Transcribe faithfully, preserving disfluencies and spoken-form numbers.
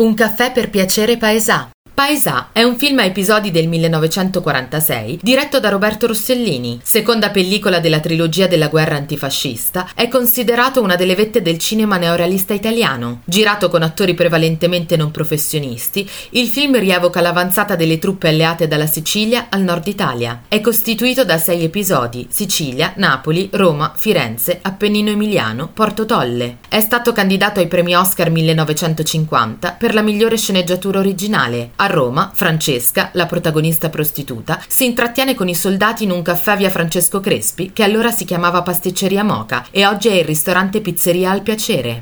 Un caffè per piacere Paisà. Paisà è un film a episodi del millenovecentoquarantasei diretto da Roberto Rossellini. Seconda pellicola della trilogia della guerra antifascista, è considerato una delle vette del cinema neorealista italiano. Girato con attori prevalentemente non professionisti, il film rievoca l'avanzata delle truppe alleate dalla Sicilia al nord Italia. È costituito da sei episodi: Sicilia, Napoli, Roma, Firenze, Appennino Emiliano, Porto Tolle. È stato candidato ai Premi Oscar millenovecentocinquanta per la migliore sceneggiatura originale. A Roma, Francesca, la protagonista prostituta, si intrattiene con i soldati in un caffè via Francesco Crespi, che allora si chiamava Pasticceria Moka e oggi è il ristorante Pizzeria Al Piacere.